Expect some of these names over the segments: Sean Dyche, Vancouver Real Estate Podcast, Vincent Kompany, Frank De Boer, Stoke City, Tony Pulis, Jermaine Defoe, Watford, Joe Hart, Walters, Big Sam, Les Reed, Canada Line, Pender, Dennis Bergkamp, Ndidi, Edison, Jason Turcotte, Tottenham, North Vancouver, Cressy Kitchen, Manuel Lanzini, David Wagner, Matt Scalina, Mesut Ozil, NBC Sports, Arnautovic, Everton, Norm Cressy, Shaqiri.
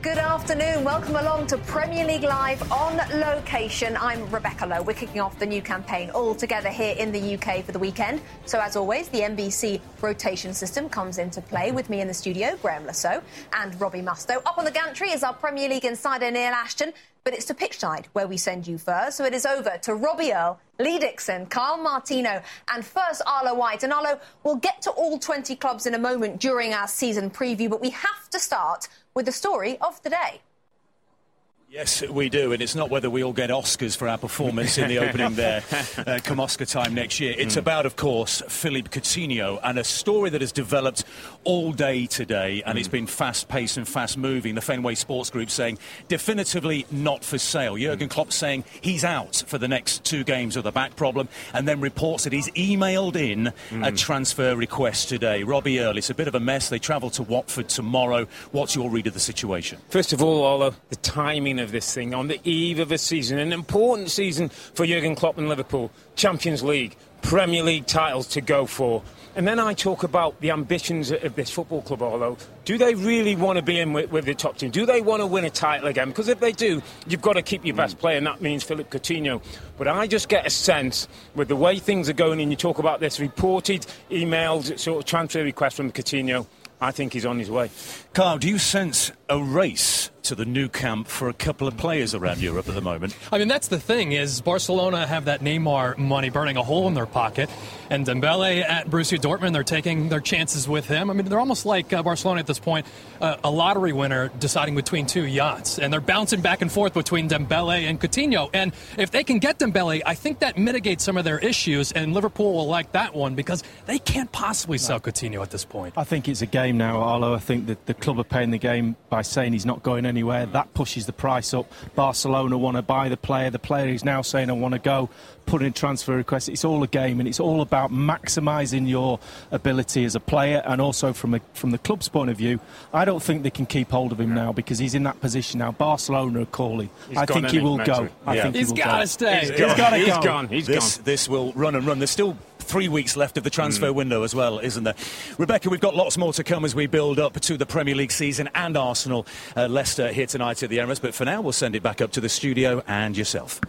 Good afternoon. Welcome along to Premier League Live on location. I'm Rebecca Lowe. We're kicking off the new campaign all together here in the UK for the weekend. So as always, the NBC rotation system comes into play with me in the studio, Graeme Le Saux and Robbie Mustoe. Up on the gantry is our Premier League insider, Neil Ashton. But it's to Pitchside where we send you first. So it is over to Robbie Earl, Lee Dixon, Kyle Martino, and first Arlo White. And Arlo, we'll get to all 20 clubs in a moment during our season preview, but we have to start with the story of the day. Yes, we do, and it's not whether we all get Oscars for our performance in the opening there, come Oscar time next year. It's about, of course, Philippe Coutinho, and a story that has developed all day today, and it's been fast-paced and fast-moving. The Fenway Sports Group saying, definitively not for sale. Jurgen Klopp saying he's out for the next two games with a back problem, and then reports that he's emailed in a transfer request today. Robbie Earl, it's a bit of a mess. They travel to Watford tomorrow. What's your read of the situation? First of all, Ola, the timing of this thing on the eve of a season, an important season for Jurgen Klopp and Liverpool, Champions League, Premier League titles to go for. And then I talk about the ambitions of this football club, although do they really want to be in with the top team? Do they want to win a title again? Because if they do, you've got to keep your best player, and that means Philippe Coutinho. But I just get a sense, with the way things are going, and you talk about this reported emailed sort of transfer request from Coutinho, I think he's on his way. Carl, do you sense a race to the new camp for a couple of players around Europe at the moment? I mean, that's the thing, is Barcelona have that Neymar money burning a hole in their pocket, and Dembele at Borussia Dortmund, they're taking their chances with him. I mean, they're almost like Barcelona at this point, a lottery winner deciding between two yachts, and they're bouncing back and forth between Dembele and Coutinho, and if they can get Dembele, I think that mitigates some of their issues, and Liverpool will like that one because they can't possibly sell Coutinho at this point. I think it's a game now, Arlo. I think that the club are paying the game by saying he's not going anywhere. That pushes the price up. Barcelona want to buy the player. The player is now saying, I want to go. Put in transfer requests. It's all a game, and it's all about maximising your ability as a player, and also from the club's point of view, I don't think they can keep hold of him now because he's in that position now. Barcelona are calling. I think he will go. I think he's got to stay. He's got to go. He's gone. He's gone. This will run and run. There's still 3 weeks left of the transfer window as well, isn't there? Rebecca, we've got lots more to come as we build up to the Premier League season and Arsenal, Leicester here tonight at the Emirates. But for now, we'll send it back up to the studio and yourself.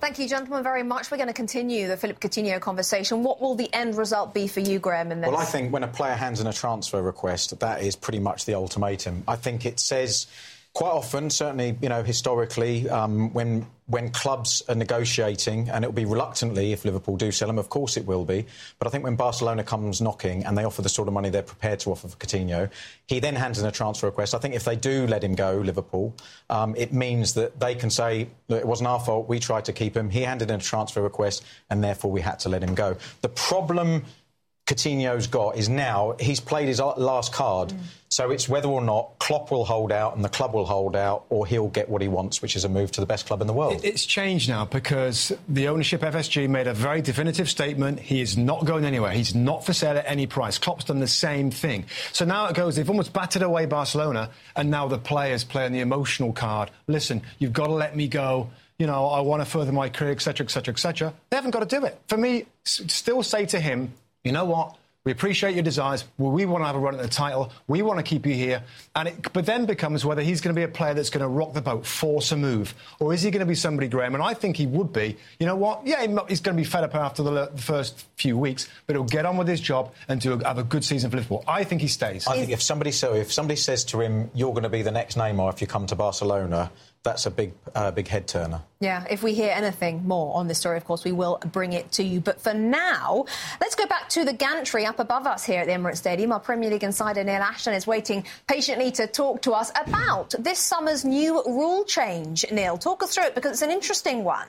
Thank you, gentlemen, very much. We're going to continue the Philippe Coutinho conversation. What will the end result be for you, Graeme, in this? Well, I think when a player hands in a transfer request, that is pretty much the ultimatum. I think it says quite often, certainly, you know, historically, when clubs are negotiating, and it will be reluctantly if Liverpool do sell him, of course it will be, but I think when Barcelona comes knocking and they offer the sort of money they're prepared to offer for Coutinho, he then hands in a transfer request. I think if they do let him go, Liverpool, it means that they can say, look, it wasn't our fault, we tried to keep him, he handed in a transfer request, and therefore we had to let him go. The problem Coutinho's got is now he's played his last card, so it's whether or not Klopp will hold out and the club will hold out, or he'll get what he wants, which is a move to the best club in the world. It's changed now because the ownership, FSG, made a very definitive statement. He is not going anywhere. He's not for sale at any price. Klopp's done the same thing. So now it goes, they've almost battered away Barcelona, and now the players playing the emotional card. Listen, you've got to let me go. You know, I want to further my career, etc., etc., etc. They haven't got to do it. For me, still say to him, you know what? We appreciate your desires. Well, we want to have a run at the title. We want to keep you here. But then becomes whether he's going to be a player that's going to rock the boat, force a move, or is he going to be somebody, Graeme? And I think he would be. You know what? Yeah, he's going to be fed up after the first few weeks, but he'll get on with his job and have a good season for Liverpool. I think he stays. I think if somebody says to him, "You're going to be the next Neymar if you come to Barcelona," that's a big head turner. Yeah, if we hear anything more on this story, of course, we will bring it to you. But for now, let's go back to the gantry up above us here at the Emirates Stadium. Our Premier League insider Neil Ashton is waiting patiently to talk to us about this summer's new rule change. Neil, talk us through it because it's an interesting one.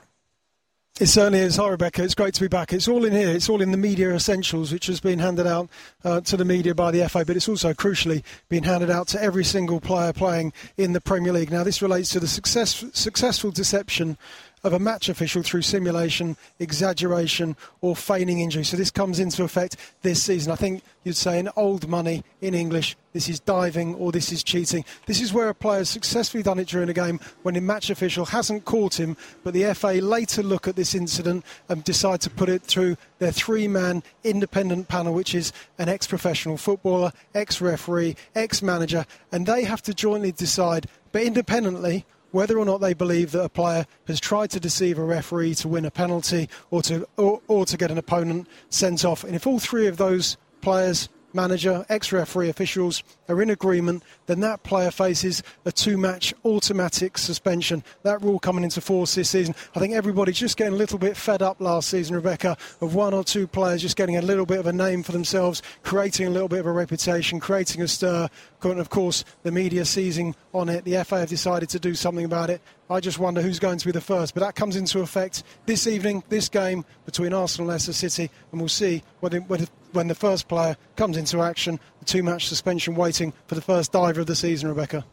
It certainly is. Hi, Rebecca. It's great to be back. It's all in here. It's all in the media essentials, which has been handed out to the media by the FA, but it's also crucially been handed out to every single player playing in the Premier League. Now, this relates to the successful deception of a match official through simulation, exaggeration or feigning injury. So this comes into effect this season. I think you'd say in old money in English, this is diving or this is cheating. This is where a player has successfully done it during a game when a match official hasn't caught him, but the FA later look at this incident and decide to put it through their three-man independent panel, which is an ex-professional footballer, ex-referee, ex-manager, and they have to jointly decide, but independently, whether or not they believe that a player has tried to deceive a referee to win a penalty or to get an opponent sent off. And if all three of those players, manager, ex-referee, officials, are in agreement, then that player faces a two-match automatic suspension. That rule coming into force this season. I think everybody's just getting a little bit fed up last season, Rebecca, of one or two players just getting a little bit of a name for themselves, creating a little bit of a reputation, creating a stir. And, of course, the media seizing on it. The FA have decided to do something about it. I just wonder who's going to be the first. But that comes into effect this evening, this game between Arsenal and Leicester City. And we'll see when the first player comes into action, the two-match suspension waiting for the first diver of the season, Rebecca.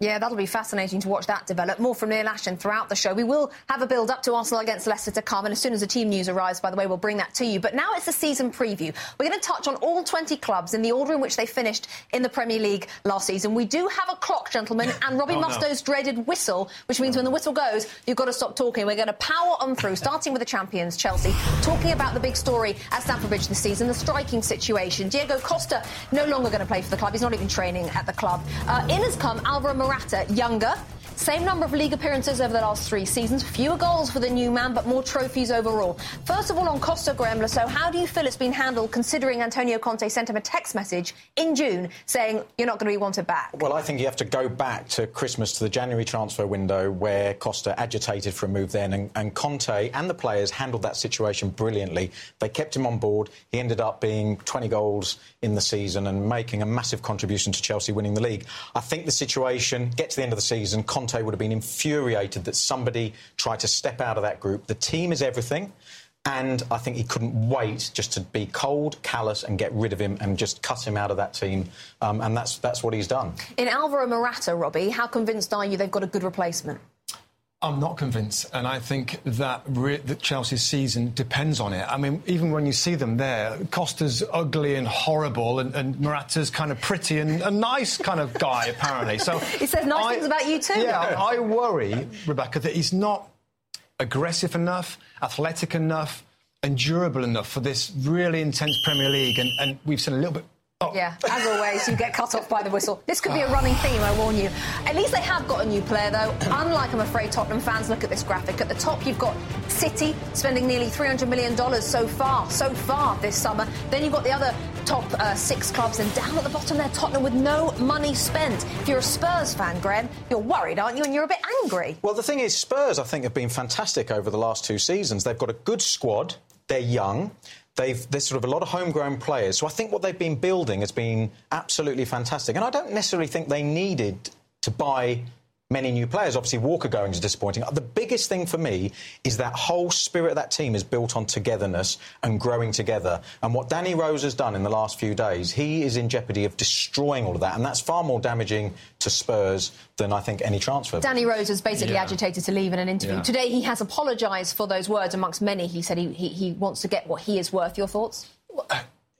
Yeah, that'll be fascinating to watch that develop. More from Neil Ashton throughout the show. We will have a build-up to Arsenal against Leicester to come, and as soon as the team news arrives, by the way, we'll bring that to you. But now it's the season preview. We're going to touch on all 20 clubs in the order in which they finished in the Premier League last season. We do have a clock, gentlemen, and Robbie Mustoe's dreaded whistle, which means when the whistle goes, you've got to stop talking. We're going to power on through, starting with the champions, Chelsea, talking about the big story at Stamford Bridge this season, the striking situation. Diego Costa, no longer going to play for the club. He's not even training at the club. In has come Alvaro Morata, younger, same number of league appearances over the last three seasons, fewer goals for the new man, but more trophies overall. First of all, on Costa, Graeme Le Saux, how do you feel it's been handled, considering Antonio Conte sent him a text message in June saying you're not going to be wanted back? Well, I think you have to go back to Christmas, to the January transfer window, where Costa agitated for a move then, and Conte and the players handled that situation brilliantly. They kept him on board. He ended up being 20 goals in the season and making a massive contribution to Chelsea winning the league. I think the situation, get to the end of the season, Conte would have been infuriated that somebody tried to step out of that group. The team is everything. And I think he couldn't wait just to be cold, callous and get rid of him and just cut him out of that team. And that's what he's done. In Alvaro Morata, Robbie, how convinced are you they've got a good replacement? I'm not convinced, and I think that Chelsea's season depends on it. I mean, even when you see them there, Costa's ugly and horrible, and Morata's kind of pretty and a nice kind of guy, apparently. So he says nice things about you too. Yeah, I worry, Rebecca, that he's not aggressive enough, athletic enough and durable enough for this really intense Premier League, and we've seen a little bit... Oh. Yeah, as always, you get cut off by the whistle. This could be a running theme, I warn you. At least they have got a new player, though. Unlike, I'm afraid, Tottenham fans, look at this graphic. At the top, you've got City spending nearly $300 million so far this summer. Then you've got the other top six clubs, and down at the bottom there, Tottenham with no money spent. If you're a Spurs fan, Graeme, you're worried, aren't you? And you're a bit angry. Well, the thing is, Spurs, I think, have been fantastic over the last two seasons. They've got a good squad. They're young. There's sort of a lot of homegrown players. So I think what they've been building has been absolutely fantastic. And I don't necessarily think they needed to buy many new players. Obviously, Walker going is disappointing. The biggest thing for me is that whole spirit of that team is built on togetherness and growing together. And what Danny Rose has done in the last few days, he is in jeopardy of destroying all of that. And that's far more damaging to Spurs than I think any transfer. Danny Rose has basically agitated to leave in an interview. Yeah. Today he has apologised for those words amongst many. He said he wants to get what he is worth. Your thoughts? Well,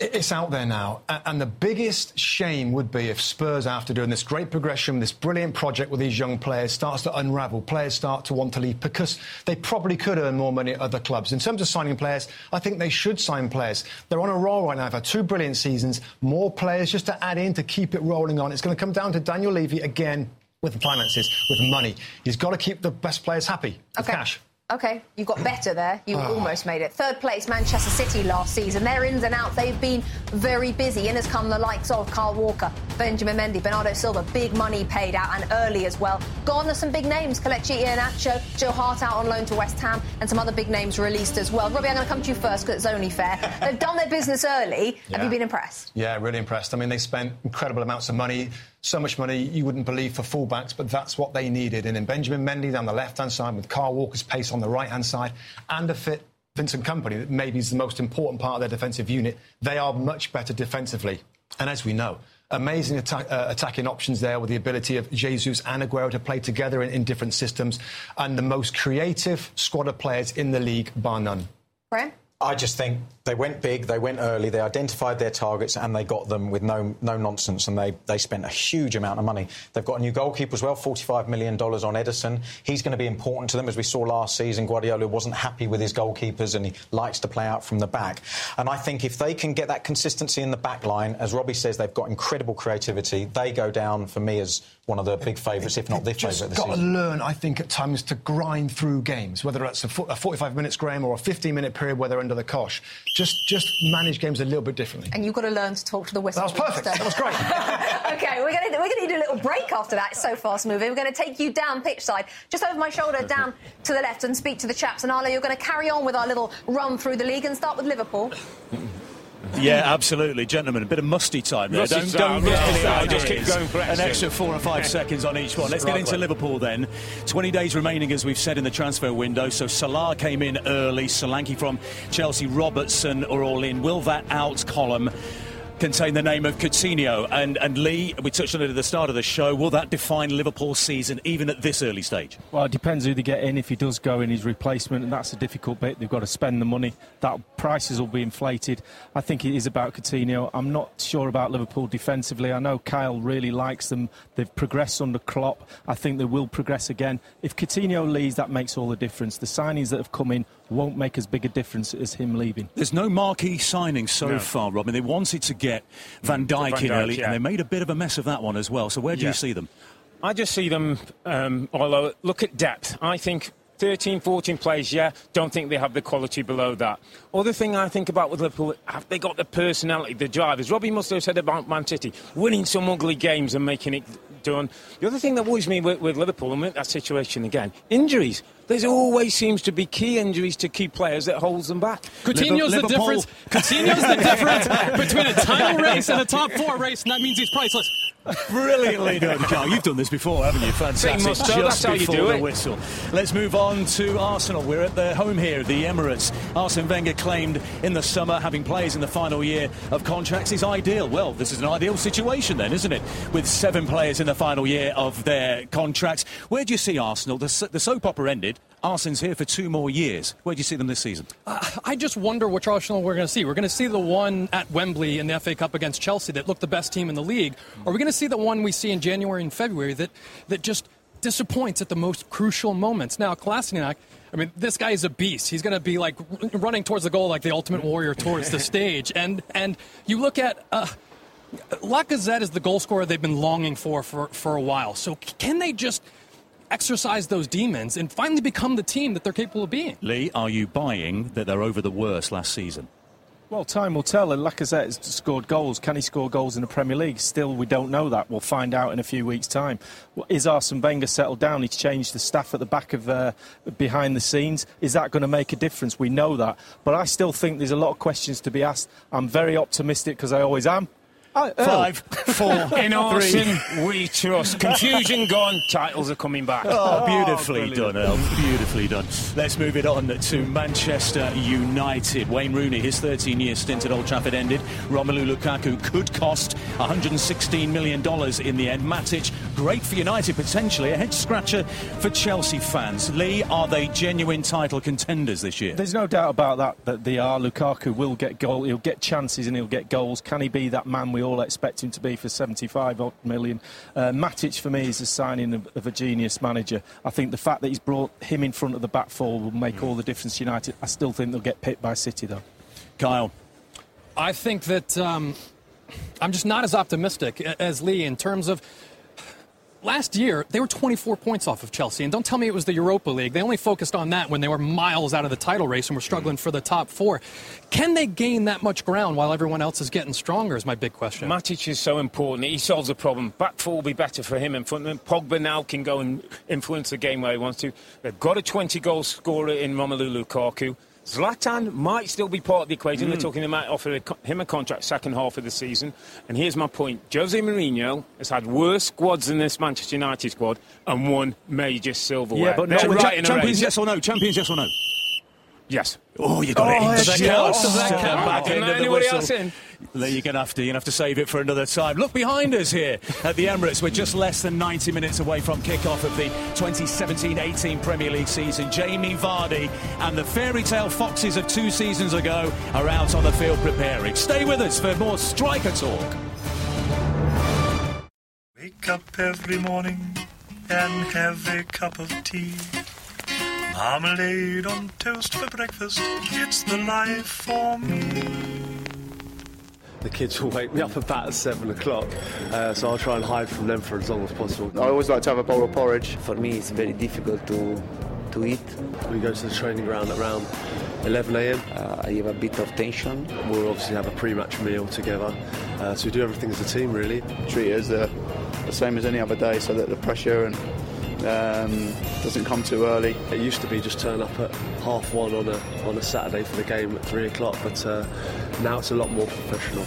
It's out there now, and the biggest shame would be if Spurs, after doing this great progression, this brilliant project with these young players, starts to unravel. Players start to want to leave because they probably could earn more money at other clubs. In terms of signing players, I think they should sign players. They're on a roll right now. They've had two brilliant seasons, more players just to add in to keep it rolling on. It's going to come down to Daniel Levy again with the finances, with money. He's got to keep the best players happy with cash. OK, you got better there. You almost made it. Third place, Manchester City last season. They're ins and outs. They've been very busy. In has come the likes of Kyle Walker, Benjamin Mendy, Bernardo Silva. Big money paid out and early as well. Gone are some big names. Kelechi Iheanacho, Joe Hart out on loan to West Ham, and some other big names released as well. Robbie, I'm going to come to you first because it's only fair. They've done their business early. Yeah. Have you been impressed? Yeah, really impressed. I mean, they spent incredible amounts of money. So much money you wouldn't believe for fullbacks, but that's what they needed. And in Benjamin Mendy down the left-hand side, with Kyle Walker's pace on the right-hand side, and a fit Vincent Kompany that maybe is the most important part of their defensive unit. They are much better defensively. And as we know, amazing attacking options there with the ability of Jesus and Aguero to play together in different systems. And the most creative squad of players in the league, bar none. Right. I just think they went big, they went early, they identified their targets and they got them with no nonsense, and they spent a huge amount of money. They've got a new goalkeeper as well, $45 million on Ederson. He's going to be important to them. As we saw last season, Guardiola wasn't happy with his goalkeepers and he likes to play out from the back. And I think if they can get that consistency in the back line, as Robbie says, they've got incredible creativity. They go down, for me, as one of the big favourites, if not the favourite this season. You've got to learn, I think, at times to grind through games, whether it's a 45 minutes, Graeme, or a 15-minute period where they're under the cosh. Just manage games a little bit differently. And you've got to learn to talk to the whistle. That was perfect. That was great. OK, we're going to need a little break after that. It's so fast-moving. We're going to take you down pitch side, just over my shoulder, down to the left, and speak to the chaps. And, Arlo, you're going to carry on with our little run through the league and start with Liverpool. Yeah, absolutely. Gentlemen, a bit of musty time there. Just keep going for an extra 4 or 5 seconds on each one. Let's get into Liverpool then. 20 days remaining, as we've said, in the transfer window. So Salah came in early. Solanke from Chelsea, Robertson are all in. Will that out column contain the name of Coutinho? And Lee, we touched on it at the start of the show. Will that define Liverpool's season, even at this early stage? Well, it depends who they get in. If he does go in, his replacement, and that's a difficult bit. They've got to spend the money. That prices will be inflated. I think it is about Coutinho. I'm not sure about Liverpool defensively. I know Kyle really likes them. They've progressed under Klopp. I think they will progress again. If Coutinho leaves, that makes all the difference. The signings that have come in won't make as big a difference as him leaving. There's no marquee signing so far, Robin. They wanted to get Van Dijk in early, and they made a bit of a mess of that one as well. So where do you see them? I just see them, although, look at depth. I think 13, 14 players, don't think they have the quality below that. Other thing I think about with Liverpool, have they got the personality, the drive? As Robbie Mustoe said about Man City, winning some ugly games and making it done. The other thing that worries me with Liverpool, and with that situation again, injuries. There always seems to be key injuries to key players that holds them back. Coutinho's the difference between a title race and a top four race, and that means he's priceless. Brilliantly done, Carl. You've done this before, haven't you? Fantastic. That's how you do it. Whistle. Let's move on to Arsenal. We're at their home here, the Emirates. Arsene Wenger claimed in the summer having players in the final year of contracts is ideal. Well, this is an ideal situation then, isn't it? With 7 players in the final year of their contracts. Where do you see Arsenal? The soap opera ended. Arsene's here for 2 more years. Where do you see them this season? I just wonder which Arsenal we're going to see. We're going to see the one at Wembley in the FA Cup against Chelsea that looked the best team in the league. Or are we going to see the one we see in January and February that just disappoints at the most crucial moments? Now, Kolasinac, I mean, this guy is a beast. He's going to be, like, running towards the goal like the Ultimate Warrior towards the stage. And you look at... Lacazette is the goal scorer they've been longing for a while. So can they just... exercise those demons and finally become the team that they're capable of being? Lee, are you buying that they're over the worst last season? Well, time will tell. And Lacazette has scored goals. Can he score goals in the Premier League? Still, we don't know that. We'll find out in a few weeks' time. Is Arsene Wenger settled down? He's changed the staff at the back of behind the scenes. Is that going to make a difference? We know that. But I still think there's a lot of questions to be asked. I'm very optimistic, because I always am. Five, four, in Arson we trust. Confusion gone, titles are coming back. Oh, beautifully done, Earl. Beautifully done. Let's move it on to Manchester United. Wayne Rooney, his 13-year stint at Old Trafford ended. Romelu Lukaku could cost $116 million in the end. Matic, great for United, potentially a head-scratcher for Chelsea fans. Lee, are they genuine title contenders this year? There's no doubt about that they are. Lukaku will get goal. He'll get chances and he'll get goals. Can he be that man we all expect him to be for 75 million? Matic, for me, is a signing of a genius manager. I think the fact that he's brought him in front of the back four will make all the difference to United. I still think they'll get pipped by City, though. Kyle? I think that I'm just not as optimistic as Lee in terms of... Last year, they were 24 points off of Chelsea, and don't tell me it was the Europa League. They only focused on that when they were miles out of the title race and were struggling for the top four. Can they gain that much ground while everyone else is getting stronger is my big question. Matic is so important. He solves the problem. Back four will be better for him in front of him. Pogba now can go and influence the game where he wants to. They've got a 20-goal scorer in Romelu Lukaku. Zlatan might still be part of the equation. They're talking they might offer him a contract second half of the season. And here's my point. Jose Mourinho has had worse squads than this Manchester United squad and won major silverware. Yeah, but Champions, yes or no? Champions, yes or no? Yes. Oh, you got it. Anybody else in? You're going to have to save it for another time. Look behind us here at the Emirates. We're just less than 90 minutes away from kick-off of the 2017-18 Premier League season. Jamie Vardy and the fairy tale foxes of two seasons ago are out on the field preparing. Stay with us for more striker talk. Wake up every morning and have a cup of tea. Marmalade on toast for breakfast, it's the life for me. The kids will wake me up about 7 o'clock, so I'll try and hide from them for as long as possible. I always like to have a bowl of porridge. For me, it's very difficult to eat. We go to the training ground around 11 a.m. I have a bit of tension. We'll obviously have a pre-match meal together, so we do everything as a team, really. Treat it as the same as any other day, so that the pressure and... doesn't come too early. It used to be just turn up at 1:30 on a Saturday for the game at 3 o'clock, but now it's a lot more professional.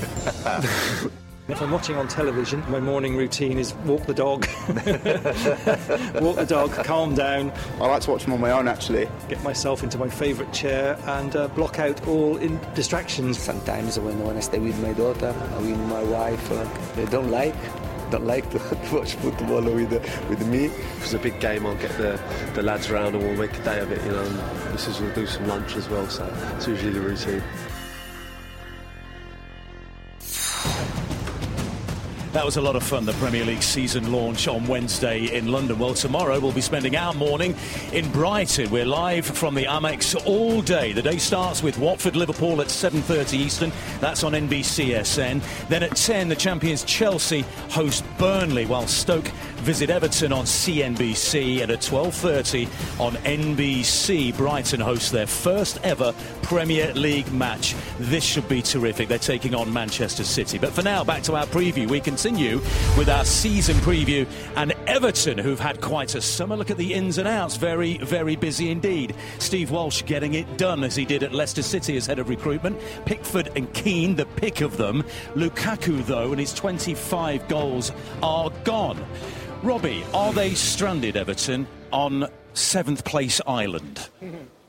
If I'm watching on television, my morning routine is walk the dog, calm down. I like to watch them on my own, actually. Get myself into my favourite chair and block out all distractions. Sometimes when I stay with my daughter, with my wife, they don't like to watch football with me. If it's a big game, I'll get the lads round and we'll make a day of it, you know. And this is, we'll do some lunch as well, so it's usually the routine. That was a lot of fun, the Premier League season launch on Wednesday in London. Well, tomorrow we'll be spending our morning in Brighton. We're live from the Amex all day. The day starts with Watford-Liverpool at 7:30 Eastern. That's on NBCSN. Then at 10, the champions Chelsea host Burnley, while Stoke visit Everton on CNBC. And at 12:30 on NBC, Brighton hosts their first ever Premier League match. This should be terrific. They're taking on Manchester City. But for now, back to our preview. We continue with our season preview, and Everton, who've had quite a summer. Look at the ins and outs. Very, very busy indeed. Steve Walsh getting it done, as he did at Leicester City as head of recruitment. Pickford and Keane, the pick of them. Lukaku, though, and his 25 goals are gone. Robbie, are they stranded, Everton, on 7th place island?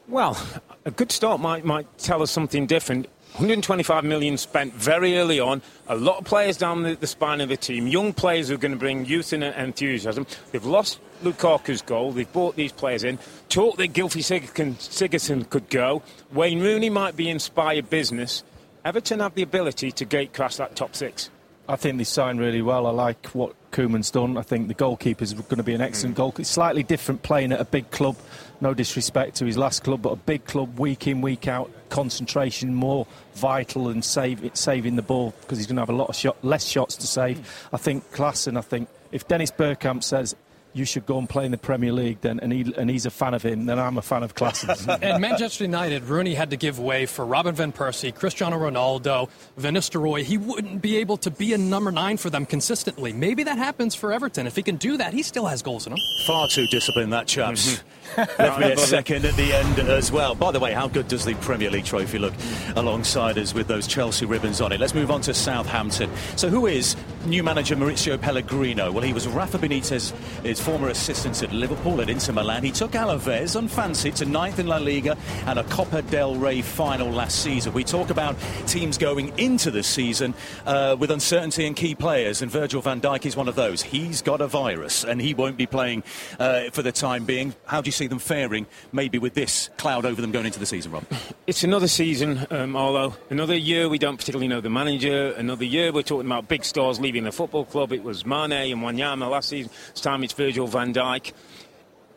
Well, a good start might tell us something different. 125 million spent very early on. A lot of players down the spine of the team. Young players who are going to bring youth and enthusiasm. They've lost Lukaku's goal. They've brought these players in. Talk that Gylfi Sigurdsson could go. Wayne Rooney might be inspired business. Everton have the ability to gatecrash that top six. I think they signed really well. I like what Koeman's done. I think the goalkeeper's going to be an excellent goalkeeper. Slightly different playing at a big club. No disrespect to his last club, but a big club, week in, week out, concentration more vital and saving the ball, because he's going to have a lot less shots to save. I think Klassen, if Dennis Bergkamp says you should go and play in the Premier League then, and he's a fan of him, then I'm a fan of classes. At Manchester United, Rooney had to give way for Robin van Persie, Cristiano Ronaldo, Van Nistelrooy. He wouldn't be able to be a number 9 for them consistently. Maybe that happens for Everton. If he can do that, he still has goals in him. Far too disciplined, that chaps. Left me a second at the end as well. By the way, how good does the Premier League trophy look alongside us with those Chelsea ribbons on it? Let's move on to Southampton. So who is new manager Mauricio Pellegrino? Well, he was Rafa Benitez, his former assistant at Liverpool, at Inter Milan. He took Alaves unfancied to 9th in La Liga and a Copa del Rey final last season. We talk about teams going into the season with uncertainty in key players, and Virgil van Dijk is one of those. He's got a virus and he won't be playing for the time being. How do you see them faring maybe with this cloud over them going into the season, Rob? It's another season, Arlo. Another year we don't particularly know the manager. Another year we're talking about big stars leaving the football club. It was Mane and Wanyama last season. This time it's Virgil van Dijk.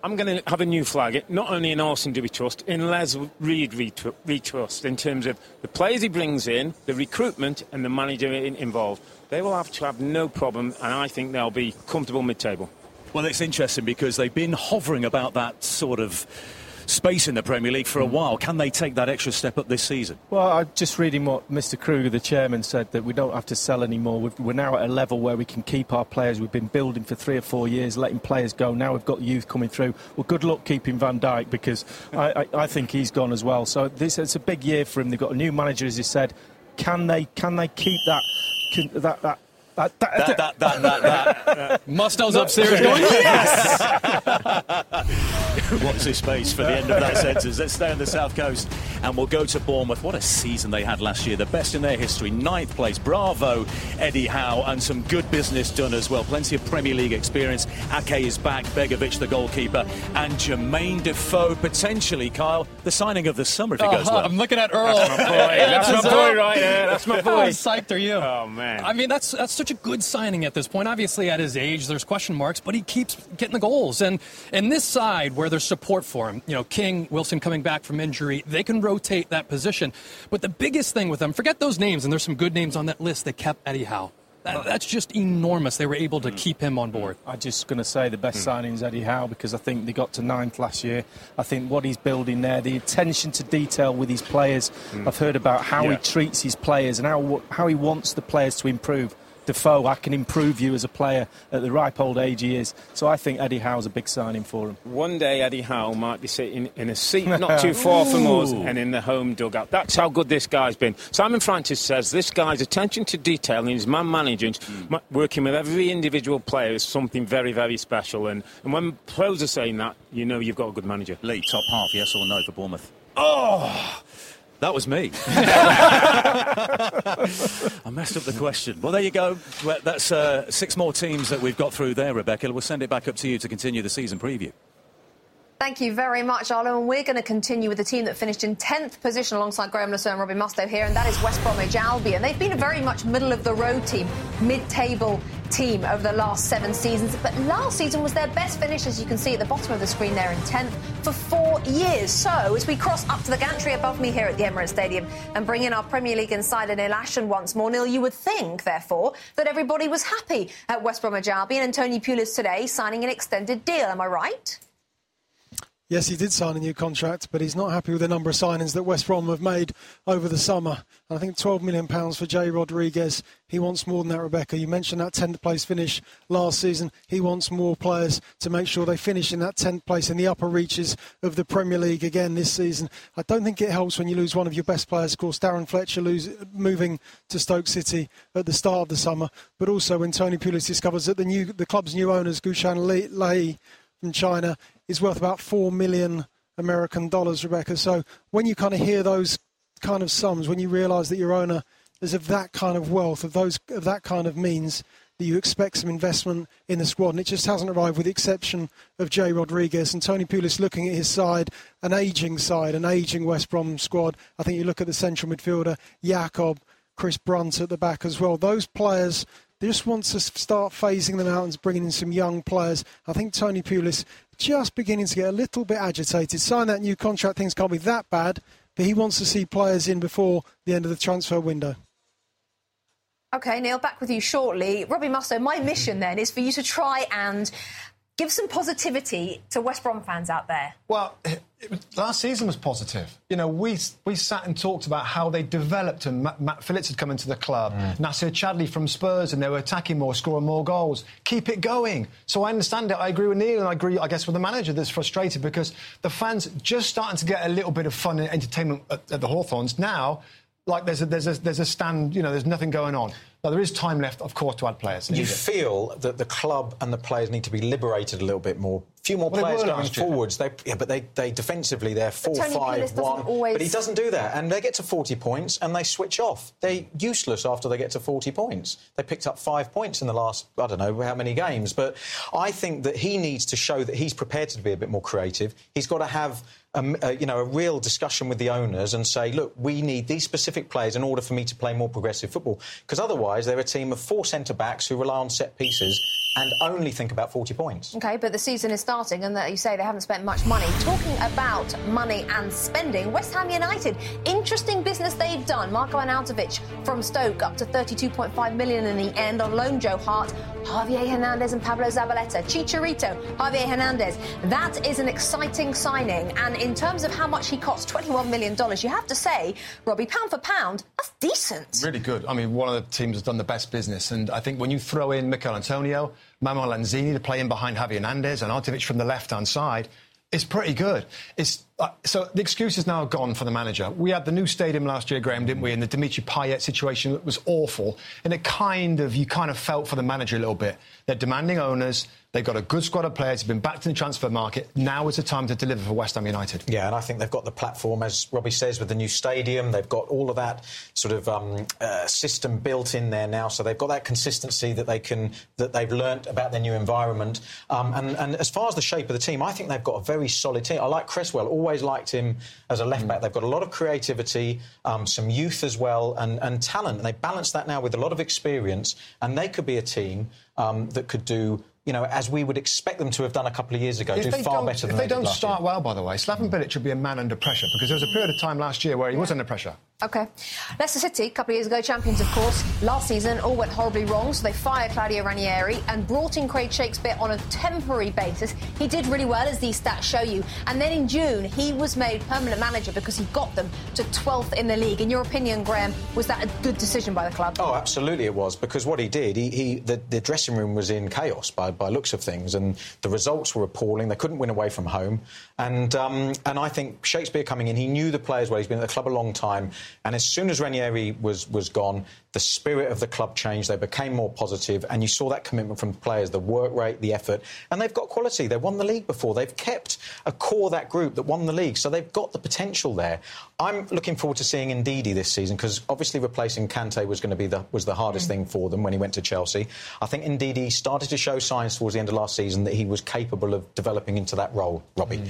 I'm going to have a new flag. Not only in Arsene do we trust, in Les Reed we trust in terms of the players he brings in, the recruitment and the manager involved. They will have to have no problem, and I think they'll be comfortable mid-table. Well, it's interesting because they've been hovering about that sort of space in the Premier League for a while. Can they take that extra step up this season? Well, I'm just reading what Mr Kruger, the chairman, said, that we don't have to sell anymore. We're now at a level where we can keep our players. We've been building for 3 or 4 years, letting players go. Now we've got youth coming through. Well, good luck keeping Van Dijk, because I think he's gone as well. So it's a big year for him. They've got a new manager, as he said. Can they keep that? Musto's upstairs going, yes! What's his space for the end of that sentence? Let's stay on the South Coast and we'll go to Bournemouth. What a season they had last year. The best in their history. 9th place. Bravo, Eddie Howe. And some good business done as well. Plenty of Premier League experience. Ake is back. Begovic, the goalkeeper. And Jermaine Defoe, potentially, Kyle, the signing of the summer if it goes well. I'm looking at Earl. That's my boy. That's my boy right there. That's my boy. How psyched are you? Oh, man. I mean, that's such a good signing at this point. Obviously, at his age, there's question marks, but he keeps getting the goals. And this side where there's support for him, King, Wilson coming back from injury, they can rotate that position. But the biggest thing with them, forget those names, and there's some good names on that list, they kept Eddie Howe. That's just enormous. They were able to keep him on board. I'm just going to say the best signing is Eddie Howe, because I think they got to 9th last year. I think what he's building there, the attention to detail with his players. I've heard about how he treats his players and how he wants the players to improve. Defoe, I can improve you as a player at the ripe old age he is. So I think Eddie Howe's a big signing for him. One day Eddie Howe might be sitting in a seat not too far from us and in the home dugout. That's how good this guy's been. Simon Francis says this guy's attention to detail and his man management, working with every individual player, is something very, very special. And when pros are saying that, you know you've got a good manager. Lee, top half, yes or no for Bournemouth? Oh! That was me. I messed up the question. Well, there you go. Well, that's 6 more teams that we've got through there, Rebecca. We'll send it back up to you to continue the season preview. Thank you very much, Arlo. And we're going to continue with the team that finished in 10th position alongside Graeme Le Saux and Robbie Mustoe here, and that is West Bromwich Albion. They've been a very much middle-of-the-road team, mid-table team over the last 7 seasons. But last season was their best finish, as you can see at the bottom of the screen there, in 10th for 4 years. So, as we cross up to the gantry above me here at the Emirates Stadium and bring in our Premier League insider Neil Ashton once more. Neil, you would think, therefore, that everybody was happy at West Bromwich Albion, and Tony Pulis today signing an extended deal. Am I right? Yes, he did sign a new contract, but he's not happy with the number of signings that West Brom have made over the summer. And I think £12 million for Jay Rodriguez. He wants more than that, Rebecca. You mentioned that 10th place finish last season. He wants more players to make sure they finish in that 10th place in the upper reaches of the Premier League again this season. I don't think it helps when you lose one of your best players. Of course, Darren Fletcher moving to Stoke City at the start of the summer. But also when Tony Pulis discovers that the club's new owners, Gushan Lai from China, is worth about $4 million American dollars, Rebecca. So when you kind of hear those kind of sums, when you realise that your owner is of that kind of wealth, of that kind of means, that you expect some investment in the squad, and it just hasn't arrived, with the exception of Jay Rodriguez. And Tony Pulis, looking at his side, an ageing West Brom squad. I think you look at the central midfielder, Jakob, Chris Brunt at the back as well. Those players, they just want to start phasing them out and bringing in some young players. I think Tony Pulis just beginning to get a little bit agitated. Sign that new contract, things can't be that bad, but he wants to see players in before the end of the transfer window. OK, Neil, back with you shortly. Robbie Mustoe, my mission then is for you to try and Give some positivity to West Brom fans out there. Well, last season was positive. You know, we sat and talked about how they developed and Matt Phillips had come into the club, Nasser Chadli from Spurs, and they were attacking more, scoring more goals. Keep it going. So I understand it. I agree with Neil and I agree, I guess, with the manager that's frustrated because the fans just starting to get a little bit of fun and entertainment at the Hawthorns. Now, like, there's a stand, you know, there's nothing going on. But there is time left, of course, to add players. You feel that the club and the players need to be liberated a little bit more. A few more players going forwards. But they defensively, they're 4-5-1. But he doesn't do that. And they get to 40 points and they switch off. They're useless after they get to 40 points. They picked up 5 points in the last, I don't know, how many games. But I think that he needs to show that he's prepared to be a bit more creative. He's got to have a real discussion with the owners and say, look, we need these specific players in order for me to play more progressive football. Because otherwise, they're a team of 4 centre-backs who rely on set pieces and only think about 40 points. OK, but the season is starting and you say they haven't spent much money. Talking about money and spending, West Ham United, interesting business they've done. Marco Arnautovic from Stoke up to 32.5 million in the end on loan. Joe Hart, Javier Hernandez and Pablo Zabaleta. Chicharito, Javier Hernandez. That is an exciting signing. And in terms of how much he costs, $21 million, you have to say, Robbie, pound for pound, that's decent. Really good. I mean, one of the teams has done the best business. And I think when you throw in Michail Antonio, Manuel Lanzini to play in behind Javier Hernandez and Arnautovic from the left-hand side, it's pretty good. So the excuse is now gone for the manager. We had the new stadium last year, Graeme, didn't we? And the Dimitri Payet situation that was awful. And it kind of felt for the manager a little bit. They're demanding owners. They've got a good squad of players. They've been back to the transfer market. Now is the time to deliver for West Ham United. Yeah, and I think they've got the platform, as Robbie says, with the new stadium. They've got all of that sort of system built in there now. So they've got that consistency that they've learnt about their new environment. And as far as the shape of the team, I think they've got a very solid team. I like Cresswell. Always liked him as a left-back. They've got a lot of creativity, some youth as well, and talent. And they balance that now with a lot of experience. And they could be a team that could do, you know, as we would expect them to have done a couple of years ago, do far better than they did last year. If they don't start well, by the way, Slaven Bilic should be a man under pressure because there was a period of time last year where he was under pressure. OK. Leicester City, a couple of years ago, champions, of course. Last season, all went horribly wrong, so they fired Claudio Ranieri and brought in Craig Shakespeare on a temporary basis. He did really well, as these stats show you. And then in June, he was made permanent manager because he got them to 12th in the league. In your opinion, Graeme, was that a good decision by the club? Oh, absolutely it was, because what he did, the dressing room was in chaos by looks of things, and the results were appalling. They couldn't win away from home. And I think Shakespeare coming in, he knew the players well. He's been at the club a long time. And as soon as Ranieri was gone, the spirit of the club changed. They became more positive. And you saw that commitment from players, the work rate, the effort. And they've got quality. They won the league before. They've kept a core of that group that won the league. So they've got the potential there. I'm looking forward to seeing Ndidi this season, because obviously replacing Kante was going to be the hardest thing for them when he went to Chelsea. I think Ndidi started to show signs towards the end of last season that he was capable of developing into that role, Robbie.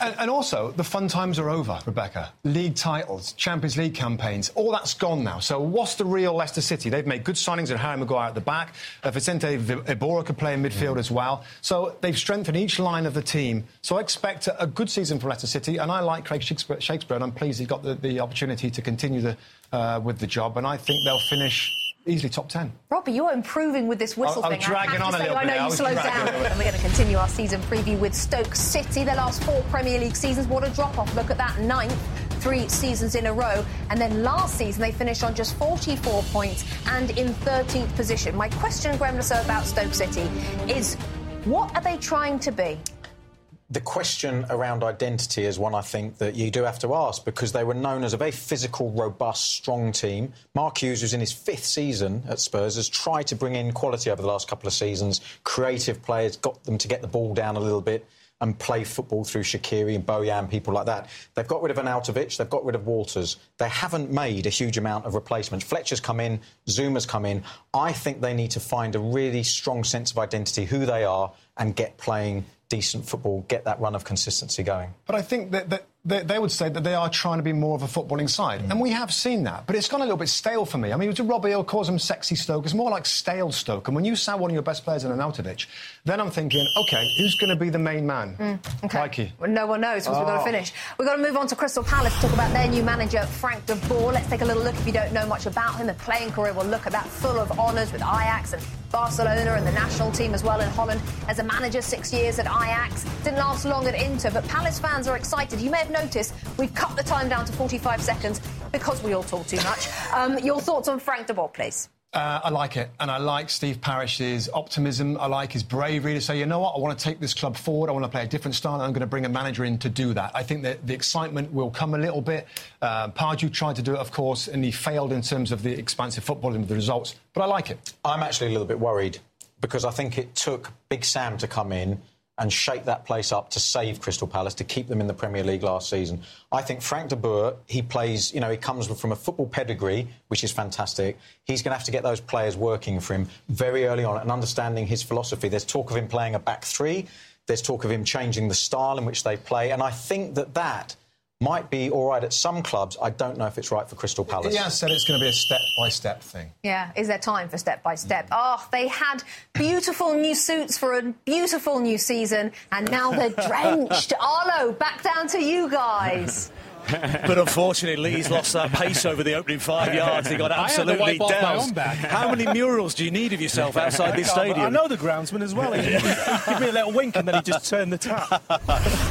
And also, the fun times are over, Rebecca. League titles, Champions League campaigns, all that's gone now. So what's the real Leicester City? They've made good signings in Harry Maguire at the back. Vicente Iborra could play in midfield as well. So they've strengthened each line of the team. So I expect a good season for Leicester City. And I like Craig Shakespeare and I'm pleased he got the opportunity to continue with the job. And I think they'll finish easily top 10. Robbie, you're improving with this whistle thing. I know you slowed down. And we're going to continue our season preview with Stoke City. Their last 4 Premier League seasons. What a drop-off. Look at that, 9th. 3 seasons in a row. And then last season, they finished on just 44 points and in 13th position. My question, Graeme Le Saux, about Stoke City is, what are they trying to be? The question around identity is one I think that you do have to ask, because they were known as a very physical, robust, strong team. Mark Hughes, who's in his 5th season at Spurs, has tried to bring in quality over the last couple of seasons. Creative players, got them to get the ball down a little bit and play football through Shaqiri and Bojan, people like that. They've got rid of Arnautovic, they've got rid of Walters. They haven't made a huge amount of replacements. Fletcher's come in, Zuma's come in. I think they need to find a really strong sense of identity, who they are, and get playing decent football, get that run of consistency going. But I think that they would say that they are trying to be more of a footballing side. Mm. And we have seen that. But it's gone a little bit stale for me. I mean, to Robbie, he'll cause him sexy Stoke. It's more like stale Stoke. And when you sound one of your best players in Arnautovic, then I'm thinking, OK, who's going to be the main man? Mm. OK. Mikey. Well, no one knows because we've got to finish. We've got to move on to Crystal Palace to talk about their new manager, Frank De Boer. Let's take a little look, if you don't know much about him. The playing career, we'll look at that, full of honours with Ajax and Barcelona and the national team as well in Holland. As a manager, 6 years at Ajax. Didn't last long at Inter, but Palace fans are excited. You may have noticed we've cut the time down to 45 seconds because we all talk too much. Your thoughts on Frank de Boer, please. I like it, and I like Steve Parish's optimism. I like his bravery to say, you know what, I want to take this club forward. I want to play a different style, and I'm going to bring a manager in to do that. I think that the excitement will come a little bit. Pardew tried to do it, of course, and he failed in terms of the expansive football and the results, but I like it. I'm actually a little bit worried because I think it took Big Sam to come in and shake that place up to save Crystal Palace, to keep them in the Premier League last season. I think Frank de Boer, he plays, you know, he comes from a football pedigree, which is fantastic. He's going to have to get those players working for him very early on and understanding his philosophy. There's talk of him playing a back three. There's talk of him changing the style in which they play. And I think that that might be all right at some clubs. I don't know if it's right for Crystal Palace. Yeah, I said it's going to be a step-by-step thing. Yeah, is there time for step-by-step? Oh, they had beautiful new suits for a beautiful new season, and now they're drenched. Arlo, back down to you guys. But unfortunately, he's lost that pace over the opening 5 yards. He got absolutely doused. How many murals do you need of yourself outside this stadium? I know the groundsman as well. Give me a little wink and then he just turned the tap.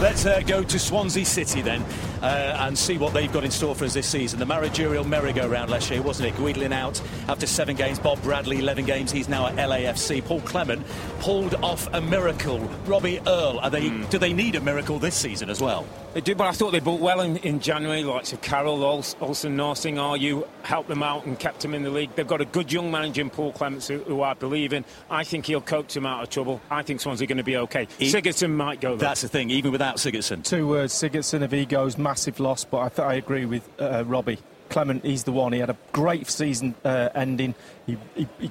Let's go to Swansea City then and see what they've got in store for us this season. The managerial merry-go-round last year, wasn't it? Guidolin out after 7 games. Bob Bradley, 11 games. He's now at LAFC. Paul Clement pulled off a miracle. Robbie Earl, do they need a miracle this season as well? They do, but I thought they bought well in January, likes of Carroll, Olsen, Norsing, RU, helped them out and kept them in the league. They've got a good young manager in Paul Clements, who I believe in. I think he'll coax him out of trouble. I think Swansea are going to be OK. Sigurdsson might go there. That's the thing, even without Sigurdsson. 2 words, Sigurdsson, if he goes, massive loss, but I agree with Robbie. Clement, he's the one. He had a great season ending. He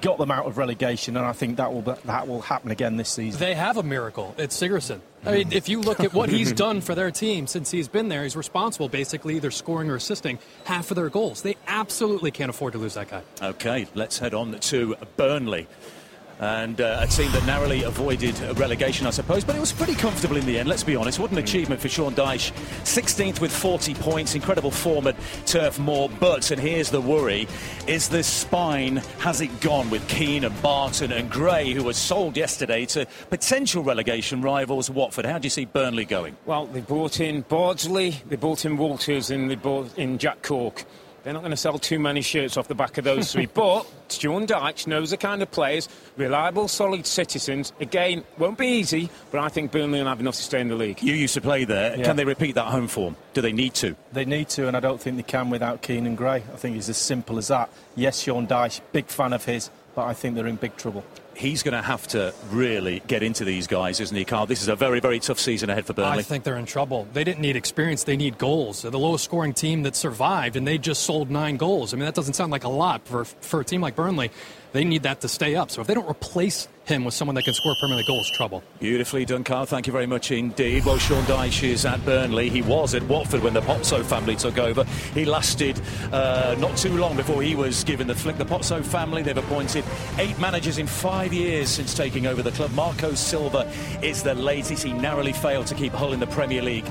got them out of relegation, and I think that will happen again this season. They have a miracle. It's Sigurdsson. I mean, if you look at what he's done for their team since he's been there, he's responsible, basically, either scoring or assisting half of their goals. They absolutely can't afford to lose that guy. OK, let's head on to Burnley. And a team that narrowly avoided relegation, I suppose. But it was pretty comfortable in the end, let's be honest. What an achievement for Sean Dyche. 16th with 40 points. Incredible form at Turf Moor. But, and here's the worry, is this spine, has it gone with Keane and Barton and Gray, who were sold yesterday to potential relegation rivals Watford? How do you see Burnley going? Well, they brought in Bardsley, they brought in Walters, and they brought in Jack Cork. They're not going to sell too many shirts off the back of those three. But Sean Dyche knows the kind of players, reliable, solid citizens. Again, won't be easy, but I think Burnley will have enough to stay in the league. You used to play there. Yeah. Can they repeat that home form? Do they need to? They need to, and I don't think they can without Keane and Gray. I think it's as simple as that. Yes, Sean Dyche, big fan of his, but I think they're in big trouble. He's going to have to really get into these guys, isn't he, Carl? This is a very, very tough season ahead for Burnley. I think they're in trouble. They didn't need experience. They need goals. They're the lowest-scoring team that survived, and they just sold 9 goals. I mean, that doesn't sound like a lot for a team like Burnley. They need that to stay up. So if they don't replace him with someone that can score permanent goals, trouble. Beautifully done, Carl. Thank you very much indeed. Well, Sean Dyche is at Burnley. He was at Watford when the Pozzo family took over. He lasted not too long before he was given the flick. The Pozzo family, they've appointed 8 managers in 5 years since taking over the club. Marco Silva is the latest. He narrowly failed to keep Hull in the Premier League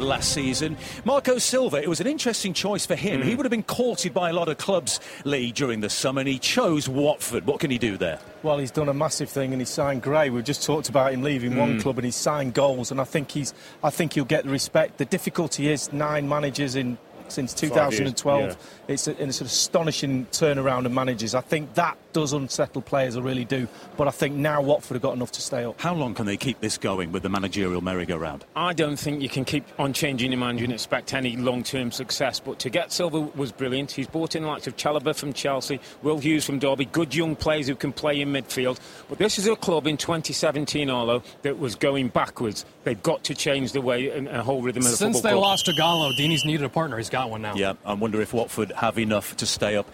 last season. Marco Silva, it was an interesting choice for him. He would have been courted by a lot of clubs, Lee, during the summer, and he chose Watford. What can he do there? Well, he's done a massive thing, and he signed Gray. We've just talked about him leaving one club, and he's signed goals, and I think he'll get the respect. The difficulty is 9 managers in since 2012. Years, yeah. It's an astonishing turnaround of managers. I think that does unsettle players, I really do. But I think now Watford have got enough to stay up. How long can they keep this going with the managerial merry-go-round? I don't think you can keep on changing your manager and expect any long-term success. But to get Silva was brilliant. He's brought in the likes of Chalobah from Chelsea, Will Hughes from Derby, good young players who can play in midfield. But this is a club in 2017, Arlo, that was going backwards. They've got to change the way and whole rhythm of the football. Since they lost to Gallo, Dini's needed a partner. He's got one now. Yeah, I wonder if Watford have enough to stay up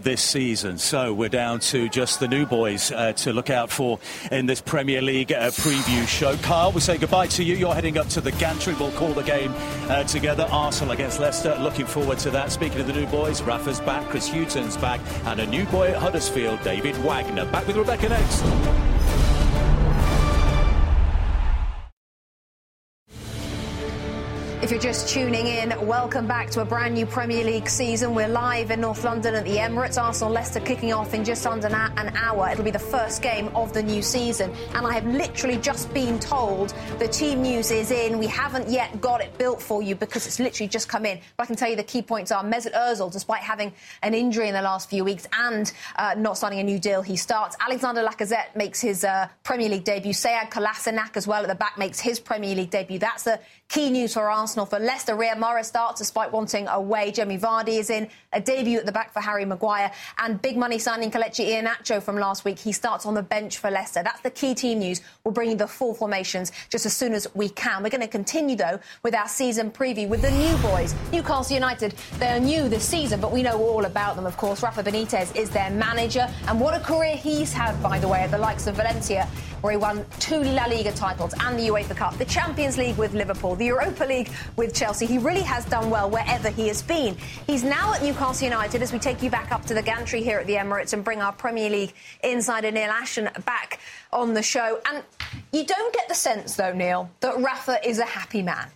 this season. So we're down to just the new boys to look out for in this Premier League preview show. Kyle, we say goodbye to you. You're heading up to the gantry. We'll call the game together. Arsenal against Leicester. Looking forward to that. Speaking of the new boys, Rafa's back, Chris Hughton's back, and a new boy at Huddersfield, David Wagner. Back with Rebecca next. If you're just tuning in, welcome back to a brand new Premier League season. We're live in North London at the Emirates. Arsenal-Leicester kicking off in just under an hour. It'll be the first game of the new season. And I have literally just been told the team news is in. We haven't yet got it built for you because it's literally just come in. But I can tell you the key points are Mesut Ozil, despite having an injury in the last few weeks and not signing a new deal, he starts. Alexander Lacazette makes his Premier League debut. Sead Kolasinac as well at the back makes his Premier League debut. That's the key news for Arsenal. For Leicester, Riyad Mahrez starts despite wanting away. Jamie Vardy is in. A debut at the back for Harry Maguire. And big money signing Kelechi Iheanacho from last week. He starts on the bench for Leicester. That's the key team news. We'll bring you the full formations just as soon as we can. We're going to continue, though, with our season preview with the new boys. Newcastle United, they're new this season, but we know all about them, of course. Rafa Benitez is their manager. And what a career he's had, by the way, at the likes of Valencia, where he won 2 La Liga titles and the UEFA Cup, the Champions League with Liverpool, the Europa League with Chelsea. He really has done well wherever he has been. He's now at Newcastle United as we take you back up to the gantry here at the Emirates and bring our Premier League insider Neil Ashton back on the show. And you don't get the sense, though, Neil, that Rafa is a happy man.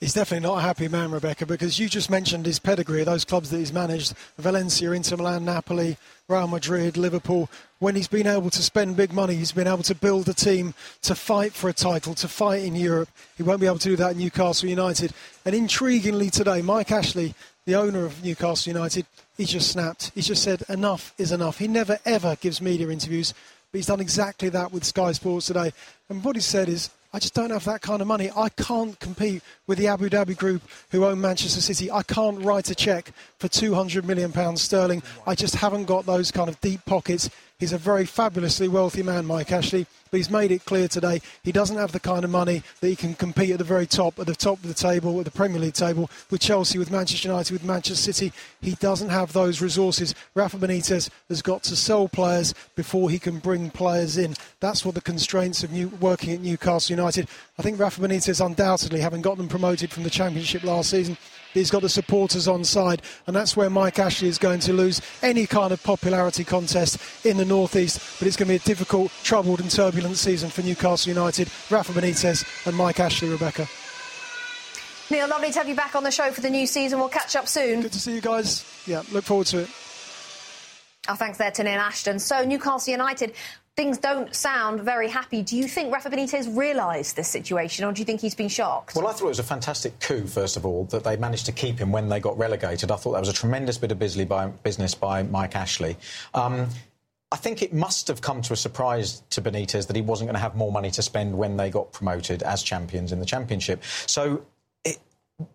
He's definitely not a happy man, Rebecca, because you just mentioned his pedigree, those clubs that he's managed, Valencia, Inter Milan, Napoli, Real Madrid, Liverpool. When he's been able to spend big money, he's been able to build a team to fight for a title, to fight in Europe. He won't be able to do that at Newcastle United. And intriguingly today, Mike Ashley, the owner of Newcastle United, he just snapped. He's just said, enough is enough. He never, ever gives media interviews, but he's done exactly that with Sky Sports today. And what he said is, I just don't have that kind of money. I can't compete with the Abu Dhabi group who own Manchester City. I can't write a cheque for £200 million sterling. I just haven't got those kind of deep pockets. He's a very fabulously wealthy man, Mike Ashley, but he's made it clear today he doesn't have the kind of money that he can compete at the top of the table, at the Premier League table, with Chelsea, with Manchester United, with Manchester City. He doesn't have those resources. Rafa Benitez has got to sell players before he can bring players in. That's what the constraints of working at Newcastle United. I think Rafa Benitez, undoubtedly, having got them promoted from the Championship last season, he's got the supporters on side, and that's where Mike Ashley is going to lose any kind of popularity contest in the northeast. But it's going to be a difficult, troubled and turbulent season for Newcastle United, Rafa Benitez and Mike Ashley, Rebecca. Neil, lovely to have you back on the show for the new season. We'll catch up soon. Good to see you guys. Yeah, look forward to it. Our thanks there to Neil Ashton. So, Newcastle United, things don't sound very happy. Do you think Rafa Benitez realised this situation, or do you think he's been shocked? Well, I thought it was a fantastic coup, first of all, that they managed to keep him when they got relegated. I thought that was a tremendous bit of business by Mike Ashley. I think it must have come to a surprise to Benitez that he wasn't going to have more money to spend when they got promoted as champions in the Championship. So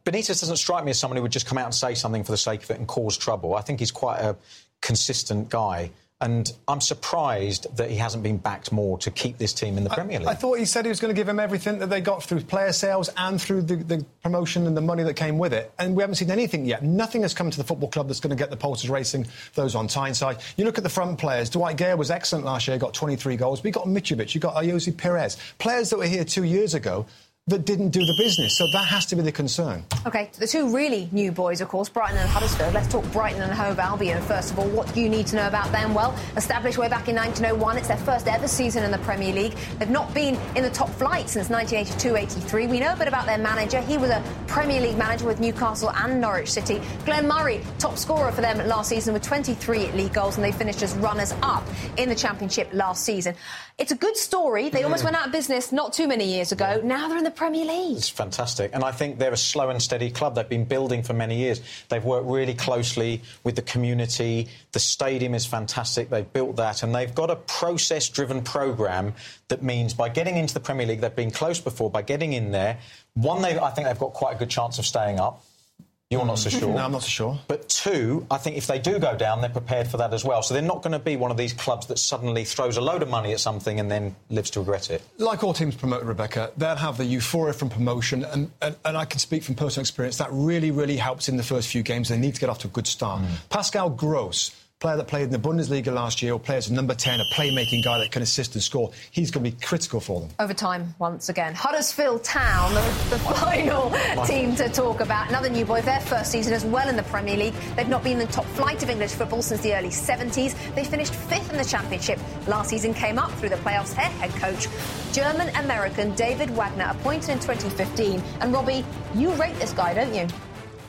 Benitez doesn't strike me as someone who would just come out and say something for the sake of it and cause trouble. I think he's quite a consistent guy. And I'm surprised that he hasn't been backed more to keep this team in the Premier League. I thought he said he was going to give them everything that they got through player sales and through the promotion and the money that came with it. And we haven't seen anything yet. Nothing has come to the football club that's going to get the pulses racing, those on Tyneside. You look at the front players. Dwight Gale was excellent last year, got 23 goals. We got Mitrovic, you got Ayoze Perez. Players that were here 2 years ago that didn't do the business. So that has to be the concern. OK, the two really new boys, of course, Brighton and Huddersfield. Let's talk Brighton and Hove Albion, first of all. What do you need to know about them? Well, established way back in 1901. It's their first ever season in the Premier League. They've not been in the top flight since 1982-83. We know a bit about their manager. He was a Premier League manager with Newcastle and Norwich City. Glenn Murray, top scorer for them last season with 23 league goals, and they finished as runners-up in the Championship last season. It's a good story. They almost went out of business not too many years ago. Yeah. Now they're in the Premier League. It's fantastic. And I think they're a slow and steady club. They've been building for many years. They've worked really closely with the community. The stadium is fantastic. They've built that. And they've got a process-driven programme that means by getting into the Premier League, they've been close before, by getting in there, I think they've got quite a good chance of staying up. You're not so sure. No, I'm not so sure. But two, I think if they do go down, they're prepared for that as well. So they're not going to be one of these clubs that suddenly throws a load of money at something and then lives to regret it. Like all teams promoted, Rebecca, they'll have the euphoria from promotion. And I can speak from personal experience, that really, really helps in the first few games. They need to get off to a good start. Pascal Gross, player that played in the Bundesliga last year, or players of number 10, a playmaking guy that can assist and score, he's going to be critical for them. Overtime, once again. Huddersfield Town, the final team to talk about. Another new boy, their first season as well in the Premier League. They've not been in the top flight of English football since the early 70s. They finished fifth in the Championship last season, came up through the playoffs. Their head coach, German-American David Wagner, appointed in 2015. And, Robbie, you rate this guy, don't you?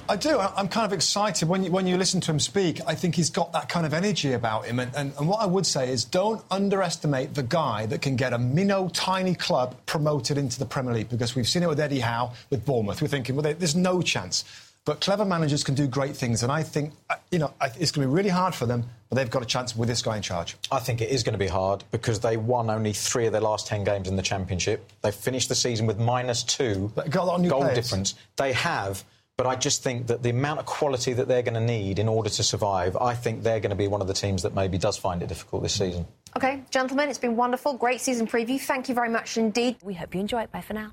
I do. I'm kind of excited. When you listen to him speak, I think he's got that kind of energy about him. And what I would say is don't underestimate the guy that can get a minnow, tiny club promoted into the Premier League, because we've seen it with Eddie Howe, with Bournemouth. We're thinking, well, there's no chance. But clever managers can do great things, and I think, you know, it's going to be really hard for them, but they've got a chance with this guy in charge. I think it is going to be hard because they won only 3 of their last 10 games in the Championship. They finished the season with -2 goal difference. They have. But I just think that the amount of quality that they're going to need in order to survive, I think they're going to be one of the teams that maybe does find it difficult this season. OK, gentlemen, it's been wonderful. Great season preview. Thank you very much indeed. We hope you enjoy it. Bye for now.